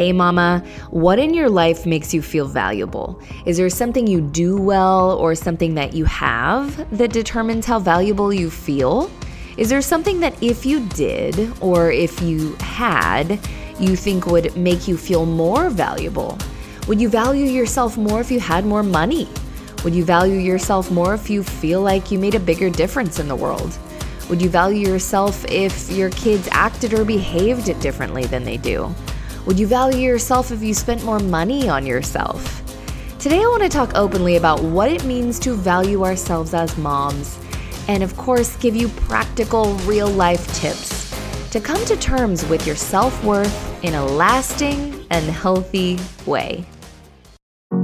Hey mama, what in your life makes you feel valuable? Is there something you do well or something that you have that determines how valuable you feel? Is there something that if you did or if you had, you think would make you feel more valuable? Would you value yourself more if you had more money? Would you value yourself more if you feel like you made a bigger difference in the world? Would you value yourself if your kids acted or behaved differently than they do? Would you value yourself if you spent more money on yourself? Today I want to talk openly about what it means to value ourselves as moms, and of course give you practical real-life tips to come to terms with your self-worth in a lasting and healthy way.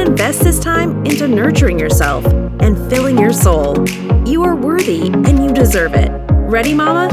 invest this time into nurturing yourself and filling your soul. You are worthy and you deserve it. Ready, mama?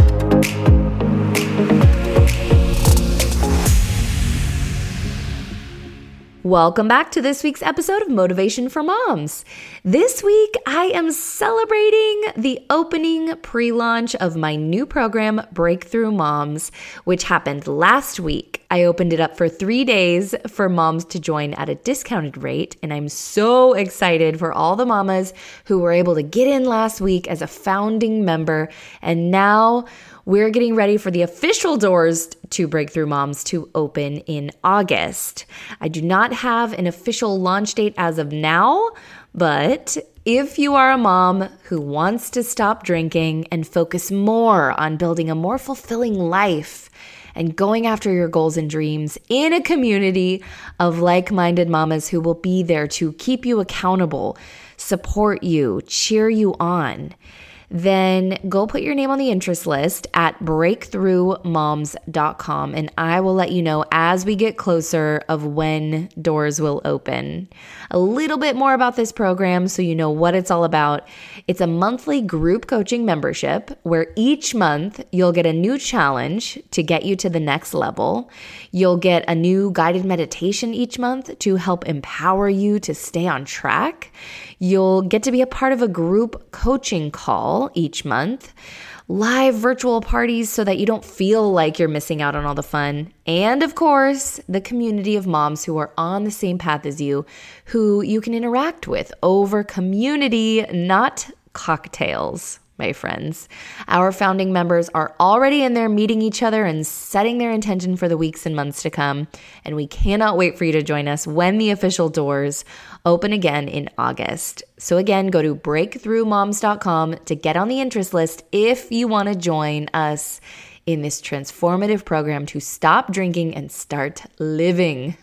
Welcome back to this week's episode of Motivation for Moms. This week, I am celebrating the opening pre-launch of my new program, Breakthrough Moms, which happened last week. I opened it up for 3 days for moms to join at a discounted rate, and I'm so excited for all the mamas who were able to get in last week as a founding member, and now we're getting ready for the official doors to Breakthrough Moms to open in August. I do not have an official launch date as of now, but if you are a mom who wants to stop drinking and focus more on building a more fulfilling life and going after your goals and dreams in a community of like-minded mamas who will be there to keep you accountable, support you, cheer you on, then go put your name on the interest list at breakthroughmoms.com, and I will let you know as we get closer of when doors will open. A little bit more about this program so you know what it's all about. It's a monthly group coaching membership where each month you'll get a new challenge to get you to the next level. You'll get a new guided meditation each month to help empower you to stay on track. You'll get to be a part of a group coaching call each month, live virtual parties so that you don't feel like you're missing out on all the fun, and of course, the community of moms who are on the same path as you, who you can interact with over community, not cocktails, my friends. Our founding members are already in there meeting each other and setting their intention for the weeks and months to come, and we cannot wait for you to join us when the official doors open again in August. So again, go to breakthroughmoms.com to get on the interest list if you want to join us in this transformative program to stop drinking and start living.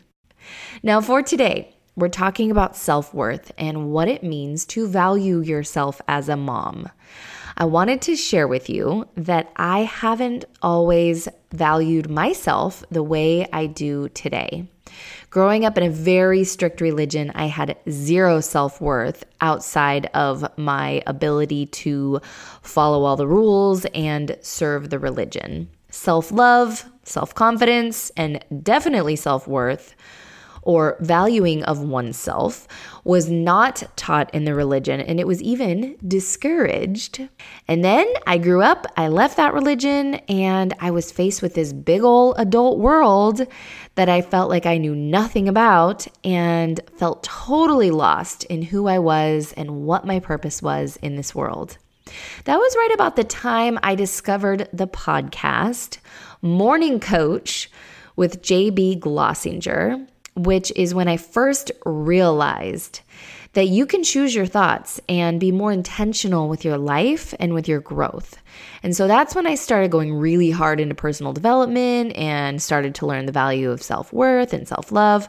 Now for today, we're talking about self-worth and what it means to value yourself as a mom. I wanted to share with you that I haven't always valued myself the way I do today. Growing up in a very strict religion, I had zero self-worth outside of my ability to follow all the rules and serve the religion. Self-love, self-confidence, and definitely self-worth or valuing of oneself was not taught in the religion, and it was even discouraged. And then I grew up, I left that religion, and I was faced with this big old adult world that I felt like I knew nothing about and felt totally lost in who I was and what my purpose was in this world. That was right about the time I discovered the podcast, Morning Coach with J.B. Glossinger, which is when I first realized that you can choose your thoughts and be more intentional with your life and with your growth. And so that's when I started going really hard into personal development and started to learn the value of self-worth and self-love.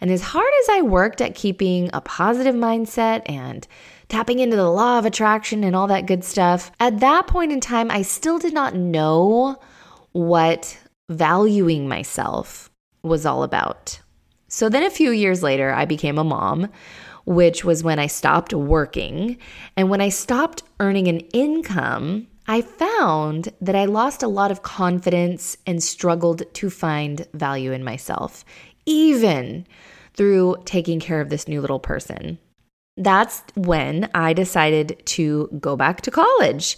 And as hard as I worked at keeping a positive mindset and tapping into the law of attraction and all that good stuff, at that point in time, I still did not know what valuing myself was all about. So then a few years later, I became a mom which was when I stopped working. And when I stopped earning an income, I found that I lost a lot of confidence and struggled to find value in myself, even through taking care of this new little person. That's when I decided to go back to college.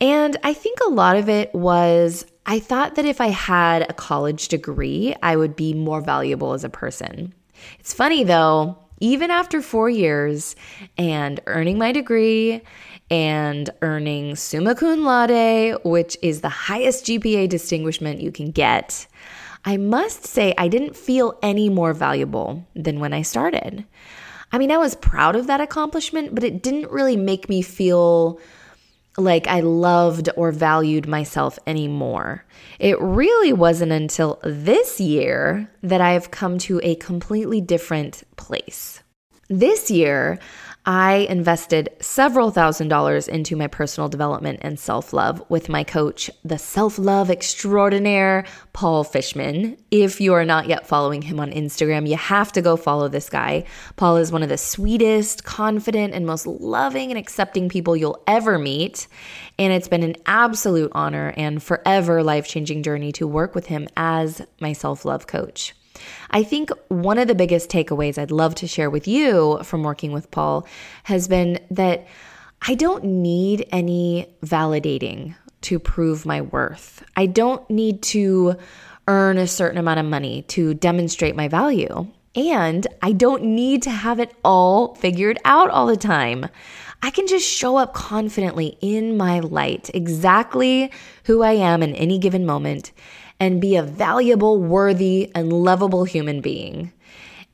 And I think a lot of it was I thought that if I had a college degree, I would be more valuable as a person. It's funny though, even after 4 years and earning my degree and earning summa cum laude, which is the highest GPA distinguishment you can get, I must say I didn't feel any more valuable than when I started. I mean, I was proud of that accomplishment, but it didn't really make me feel like I loved or valued myself anymore. It really wasn't until this year that I have come to a completely different place. This year, I invested several $1,000s into my personal development and self-love with my coach, the self-love extraordinaire, Paul Fishman. If you are not yet following him on Instagram, you have to go follow this guy. Paul is one of the sweetest, confident, and most loving and accepting people you'll ever meet. And it's been an absolute honor and forever life-changing journey to work with him as my self-love coach. I think one of the biggest takeaways I'd love to share with you from working with Paul has been that I don't need any validating to prove my worth. I don't need to earn a certain amount of money to demonstrate my value. And I don't need to have it all figured out all the time. I can just show up confidently in my light, exactly who I am in any given moment, and be a valuable, worthy, and lovable human being.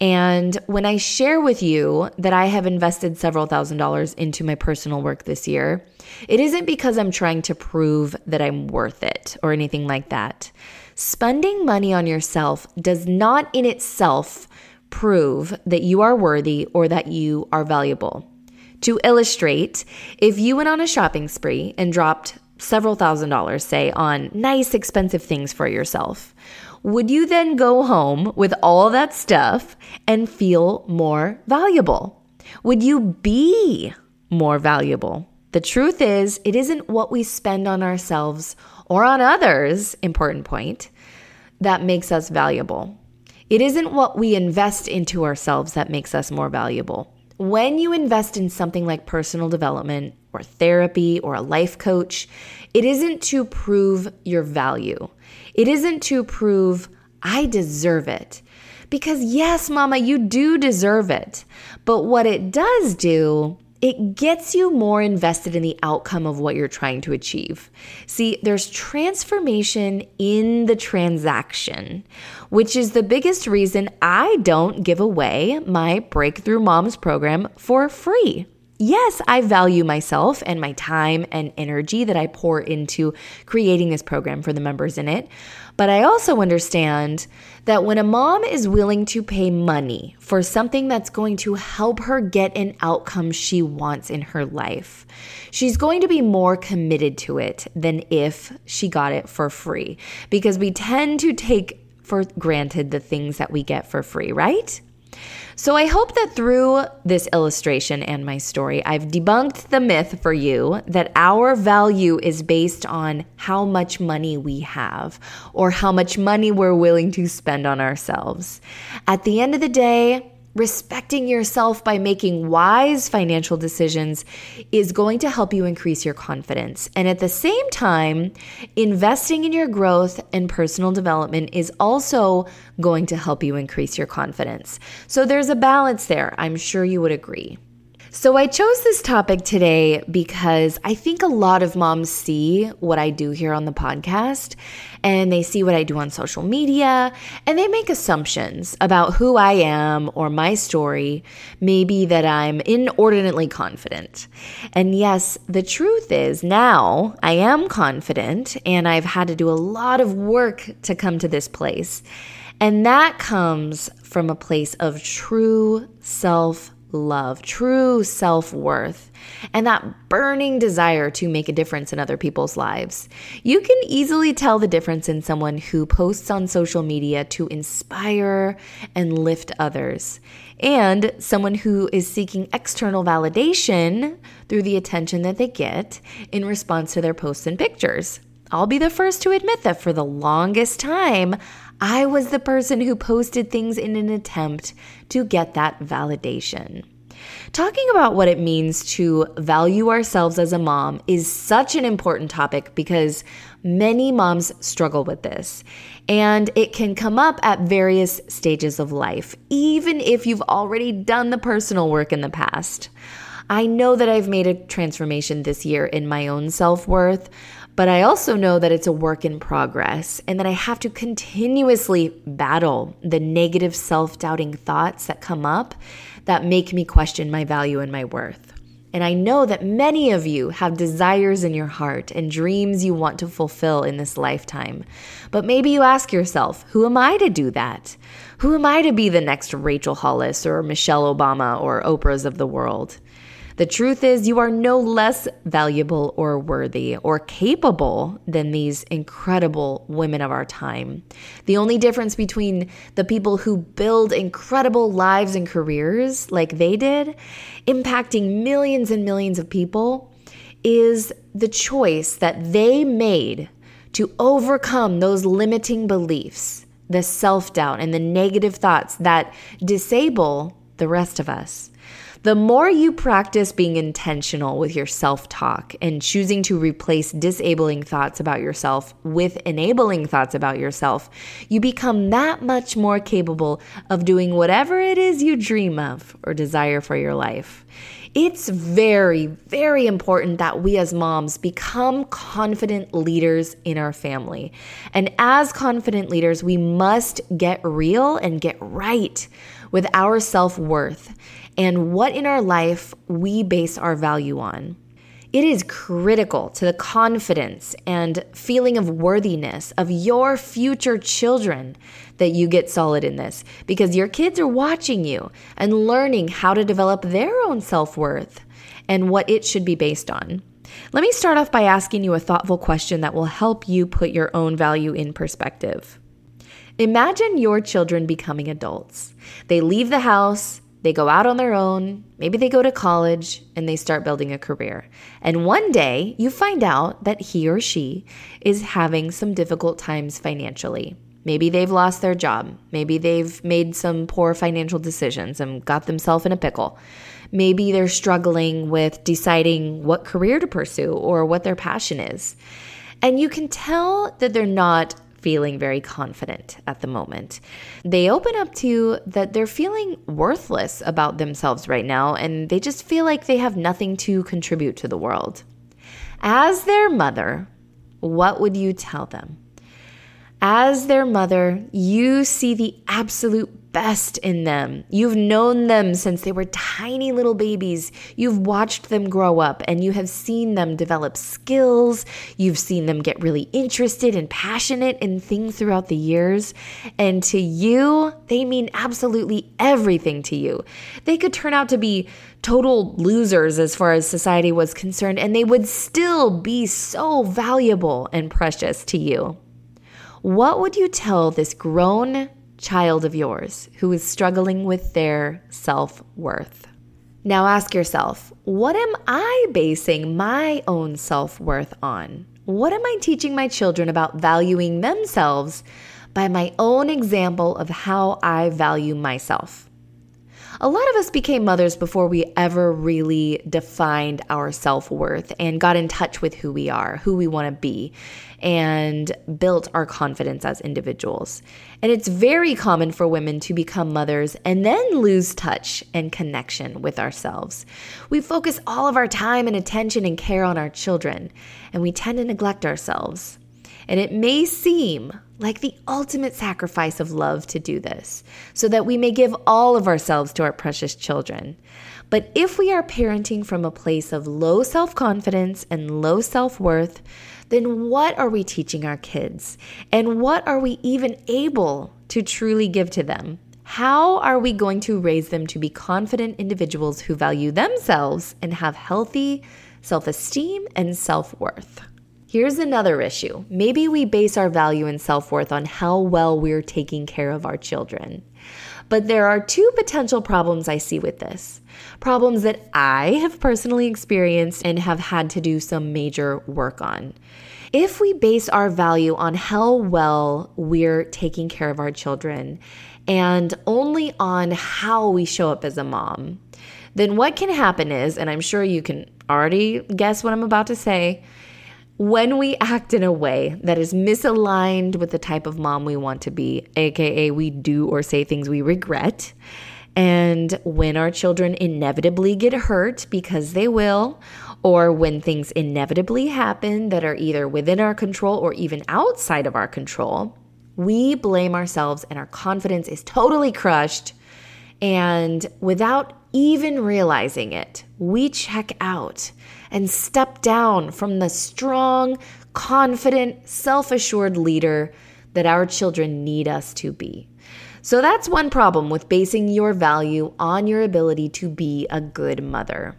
And when I share with you that I have invested several $1,000s into my personal work this year, it isn't because I'm trying to prove that I'm worth it or anything like that. Spending money on yourself does not in itself prove that you are worthy or that you are valuable. To illustrate, if you went on a shopping spree and dropped several $1,000s, say, on nice, expensive things for yourself, would you then go home with all that stuff and feel more valuable? Would you be more valuable? The truth is, it isn't what we spend on ourselves or on others, important point, that makes us valuable. It isn't what we invest into ourselves that makes us more valuable. When you invest in something like personal development or therapy or a life coach, it isn't to prove your value. It isn't to prove I deserve it. Because yes, mama, you do deserve it. But what it does do, it gets you more invested in the outcome of what you're trying to achieve. See, there's transformation in the transaction, which is the biggest reason I don't give away my Breakthrough Moms program for free. Yes, I value myself and my time and energy that I pour into creating this program for the members in it. But I also understand that when a mom is willing to pay money for something that's going to help her get an outcome she wants in her life, she's going to be more committed to it than if she got it for free. Because we tend to take for granted the things that we get for free, right? So I hope that through this illustration and my story, I've debunked the myth for you that our value is based on how much money we have or how much money we're willing to spend on ourselves. At the end of the day, respecting yourself by making wise financial decisions is going to help you increase your confidence. And at the same time, investing in your growth and personal development is also going to help you increase your confidence. So there's a balance there. I'm sure you would agree. So I chose this topic today because I think a lot of moms see what I do here on the podcast, and they see what I do on social media, and they make assumptions about who I am or my story, maybe that I'm inordinately confident. And yes, the truth is now I am confident, and I've had to do a lot of work to come to this place. And that comes from a place of true self-love. love, true self-worth, and that burning desire to make a difference in other people's lives. You can easily tell the difference in someone who posts on social media to inspire and lift others, and someone who is seeking external validation through the attention that they get in response to their posts and pictures. I'll be the first to admit that for the longest time, I was the person who posted things in an attempt to get that validation. Talking about what it means to value ourselves as a mom is such an important topic because many moms struggle with this, and it can come up at various stages of life, even if you've already done the personal work in the past. I know that I've made a transformation this year in my own self-worth, but I also know that it's a work in progress and that I have to continuously battle the negative self-doubting thoughts that come up that make me question my value and my worth. And I know that many of you have desires in your heart and dreams you want to fulfill in this lifetime. But maybe you ask yourself, who am I to do that? Who am I to be the next Rachel Hollis or Michelle Obama or Oprah's of the world? The truth is, you are no less valuable or worthy or capable than these incredible women of our time. The only difference between the people who build incredible lives and careers like they did, impacting millions and millions of people, is the choice that they made to overcome those limiting beliefs, the self-doubt and the negative thoughts that disable the rest of us. The more you practice being intentional with your self-talk and choosing to replace disabling thoughts about yourself with enabling thoughts about yourself, you become that much more capable of doing whatever it is you dream of or desire for your life. It's very, very important that we as moms become confident leaders in our family. And as confident leaders, we must get real and get right with our self-worth and what in our life we base our value on. It is critical to the confidence and feeling of worthiness of your future children that you get solid in this, because your kids are watching you and learning how to develop their own self-worth and what it should be based on. Let me start off by asking you a thoughtful question that will help you put your own value in perspective. Imagine your children becoming adults. They leave the house, they go out on their own, maybe they go to college, and they start building a career. And one day, you find out that he or she is having some difficult times financially. Maybe they've lost their job. Maybe they've made some poor financial decisions and got themselves in a pickle. Maybe they're struggling with deciding what career to pursue or what their passion is. And you can tell that they're not feeling very confident at the moment. They open up to that they're feeling worthless about themselves right now, and they just feel like they have nothing to contribute to the world. As their mother, what would you tell them? As their mother, you see the absolute best in them. You've known them since they were tiny little babies. You've watched them grow up, and you have seen them develop skills. You've seen them get really interested and passionate in things throughout the years. And to you, they mean absolutely everything to you. They could turn out to be total losers as far as society was concerned, and they would still be so valuable and precious to you. What would you tell this grown child of yours who is struggling with their self-worth? Now ask yourself, what am I basing my own self-worth on? What am I teaching my children about valuing themselves by my own example of how I value myself? A lot of us became mothers before we ever really defined our self-worth and got in touch with who we are, who we want to be, and built our confidence as individuals. And it's very common for women to become mothers and then lose touch and connection with ourselves. We focus all of our time and attention and care on our children, and we tend to neglect ourselves. And it may seem like the ultimate sacrifice of love to do this, so that we may give all of ourselves to our precious children. But if we are parenting from a place of low self-confidence and low self-worth, then what are we teaching our kids? And what are we even able to truly give to them? How are we going to raise them to be confident individuals who value themselves and have healthy self-esteem and self-worth? Here's another issue. Maybe we base our value and self-worth on how well we're taking care of our children. But there are two potential problems I see with this. Problems that I have personally experienced and have had to do some major work on. If we base our value on how well we're taking care of our children and only on how we show up as a mom, then what can happen is, and I'm sure you can already guess what I'm about to say, when we act in a way that is misaligned with the type of mom we want to be, aka we do or say things we regret, and when our children inevitably get hurt, because they will, or when things inevitably happen that are either within our control or even outside of our control, we blame ourselves and our confidence is totally crushed. And without even realizing it, we check out and step down from the strong, confident, self-assured leader that our children need us to be. So that's one problem with basing your value on your ability to be a good mother.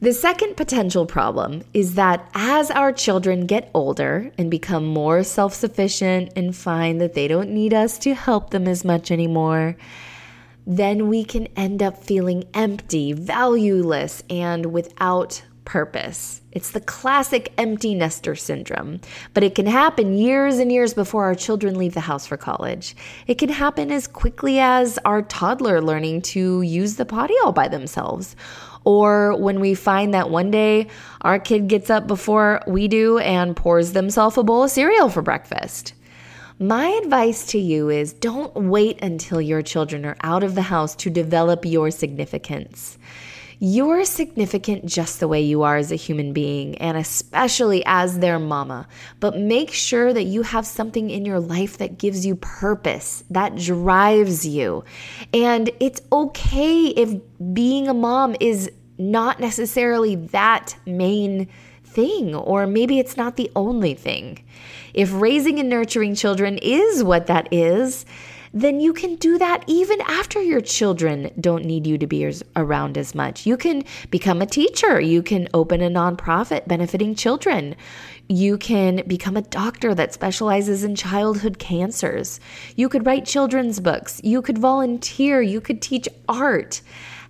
The second potential problem is that as our children get older and become more self-sufficient and find that they don't need us to help them as much anymore, then we can end up feeling empty, valueless, and without purpose. It's the classic empty nester syndrome, but it can happen years and years before our children leave the house for college. It can happen as quickly as our toddler learning to use the potty all by themselves, or when we find that one day our kid gets up before we do and pours themselves a bowl of cereal for breakfast. My advice to you is don't wait until your children are out of the house to develop your significance. You're significant just the way you are as a human being, and especially as their mama. But make sure that you have something in your life that gives you purpose, that drives you. And it's okay if being a mom is not necessarily that main thing, or maybe it's not the only thing. If raising and nurturing children is what that is, then you can do that even after your children don't need you to be around as much. You can become a teacher. You can open a nonprofit benefiting children. You can become a doctor that specializes in childhood cancers. You could write children's books. You could volunteer. You could teach art.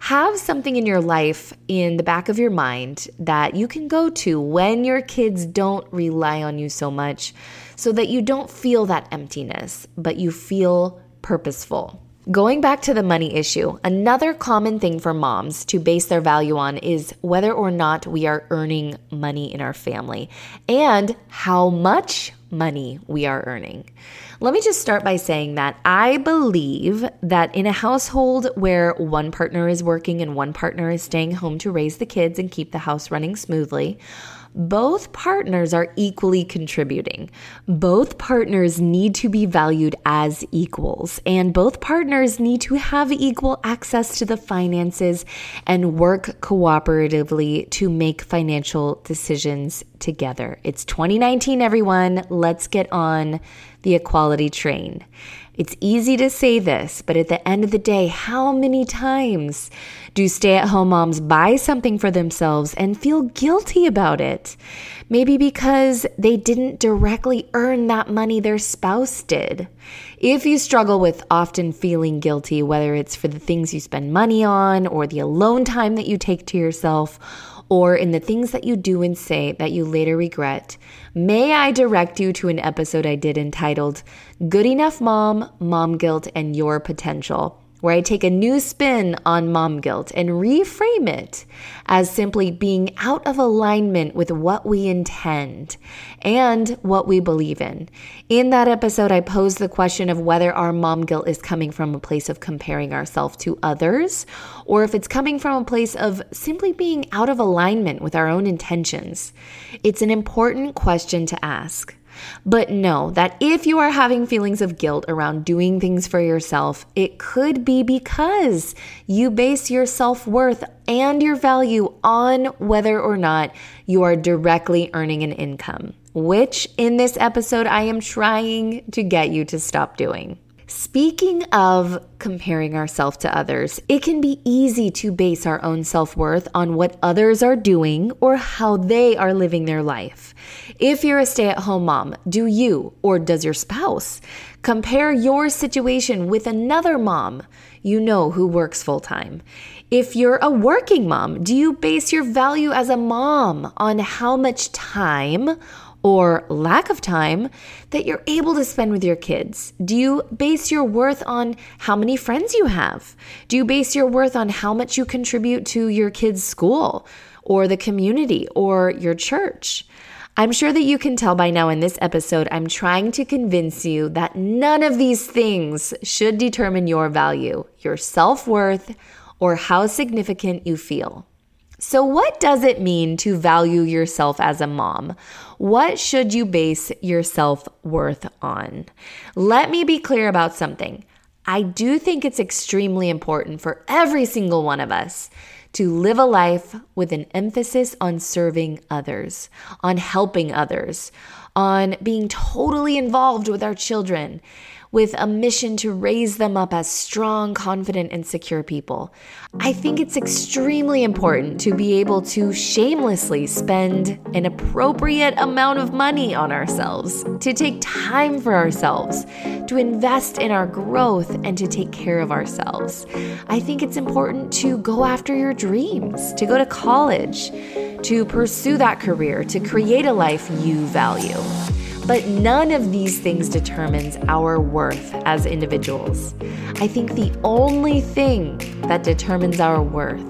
Have something in your life in the back of your mind that you can go to when your kids don't rely on you so much, so that you don't feel that emptiness, but you feel purposeful. Going back to the money issue, another common thing for moms to base their value on is whether or not we are earning money in our family and how much money we are earning. Let me just start by saying that I believe that in a household where one partner is working and one partner is staying home to raise the kids and keep the house running smoothly, both partners are equally contributing. Both partners need to be valued as equals, and both partners need to have equal access to the finances and work cooperatively to make financial decisions together. It's 2019, everyone. Let's get on the equality train. It's easy to say this, but at the end of the day, how many times do stay-at-home moms buy something for themselves and feel guilty about it? Maybe because they didn't directly earn that money their spouse did. If you struggle with often feeling guilty, whether it's for the things you spend money on or the alone time that you take to yourself, or in the things that you do and say that you later regret, may I direct you to an episode I did entitled Good Enough Mom, Mom Guilt, and Your Potential, where I take a new spin on mom guilt and reframe it as simply being out of alignment with what we intend and what we believe in. In that episode, I posed the question of whether our mom guilt is coming from a place of comparing ourselves to others, or if it's coming from a place of simply being out of alignment with our own intentions. It's an important question to ask. But know that if you are having feelings of guilt around doing things for yourself, it could be because you base your self-worth and your value on whether or not you are directly earning an income, which in this episode I am trying to get you to stop doing. Speaking of comparing ourselves to others, it can be easy to base our own self-worth on what others are doing or how they are living their life. If you're a stay-at-home mom, do you or does your spouse compare your situation with another mom you know who works full-time? If you're a working mom, do you base your value as a mom on how much time or lack of time that you're able to spend with your kids? Do you base your worth on how many friends you have? Do you base your worth on how much you contribute to your kids' school or the community or your church? I'm sure that you can tell by now in this episode, I'm trying to convince you that none of these things should determine your value, your self-worth, or how significant you feel. So what does it mean to value yourself as a mom? What should you base your self-worth on? Let me be clear about something. I do think it's extremely important for every single one of us to live a life with an emphasis on serving others, on helping others, on being totally involved with our children, with a mission to raise them up as strong, confident, and secure people. I think it's extremely important to be able to shamelessly spend an appropriate amount of money on ourselves, to take time for ourselves, to invest in our growth, and to take care of ourselves. I think it's important to go after your dreams, to go to college, to pursue that career, to create a life you value. But none of these things determines our worth as individuals. I think the only thing that determines our worth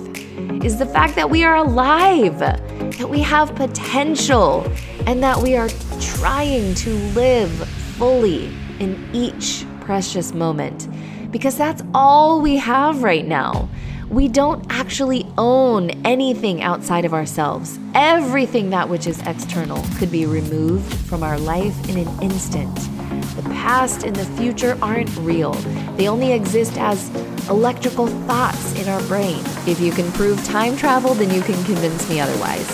is the fact that we are alive, that we have potential, and that we are trying to live fully in each precious moment, because that's all we have right now. We don't actually own anything outside of ourselves. Everything that which is external could be removed from our life in an instant. The past and the future aren't real. They only exist as electrical thoughts in our brain. If you can prove time travel, then you can convince me otherwise.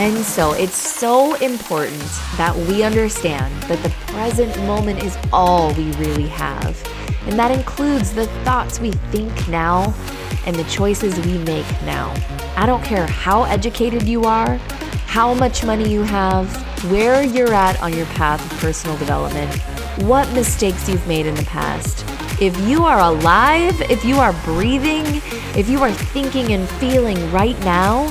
And so it's so important that we understand that the present moment is all we really have. And that includes the thoughts we think now and the choices we make now. I don't care how educated you are, how much money you have, where you're at on your path of personal development, what mistakes you've made in the past. If you are alive, if you are breathing, if you are thinking and feeling right now,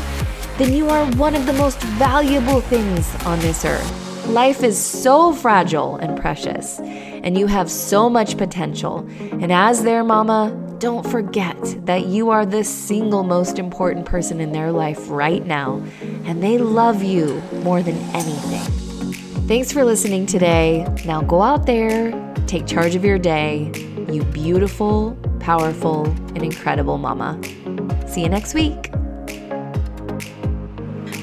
then you are one of the most valuable things on this earth. Life is so fragile and precious, and you have so much potential. And as their mama, don't forget that you are the single most important person in their life right now, and they love you more than anything. Thanks for listening today. Now go out there, take charge of your day, you beautiful, powerful, and incredible mama. See you next week.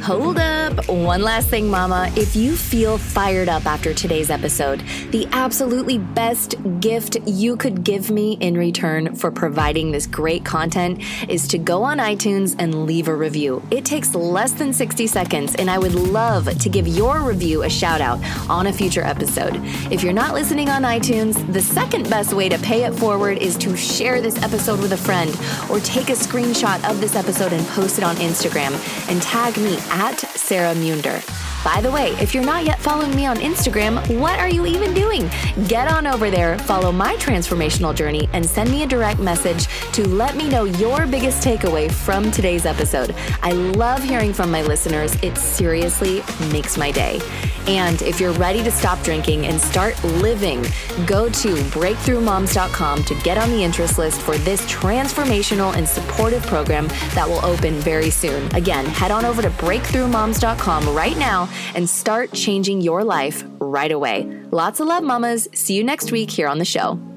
Hold up. One last thing, mama. If you feel fired up after today's episode, the absolutely best gift you could give me in return for providing this great content is to go on iTunes and leave a review. It takes less than 60 seconds, and I would love to give your review a shout out on a future episode. If you're not listening on iTunes, the second best way to pay it forward is to share this episode with a friend or take a screenshot of this episode and post it on Instagram and tag me at Sarah Munder. By the way, if you're not yet following me on Instagram, what are you even doing? Get on over there, follow my transformational journey, and send me a direct message to let me know your biggest takeaway from today's episode. I love hearing from my listeners. It seriously makes my day. And if you're ready to stop drinking and start living, go to breakthroughmoms.com to get on the interest list for this transformational and supportive program that will open very soon. Again, head on over to breakthroughmoms.com right now and start changing your life right away. Lots of love, mamas. See you next week here on the show.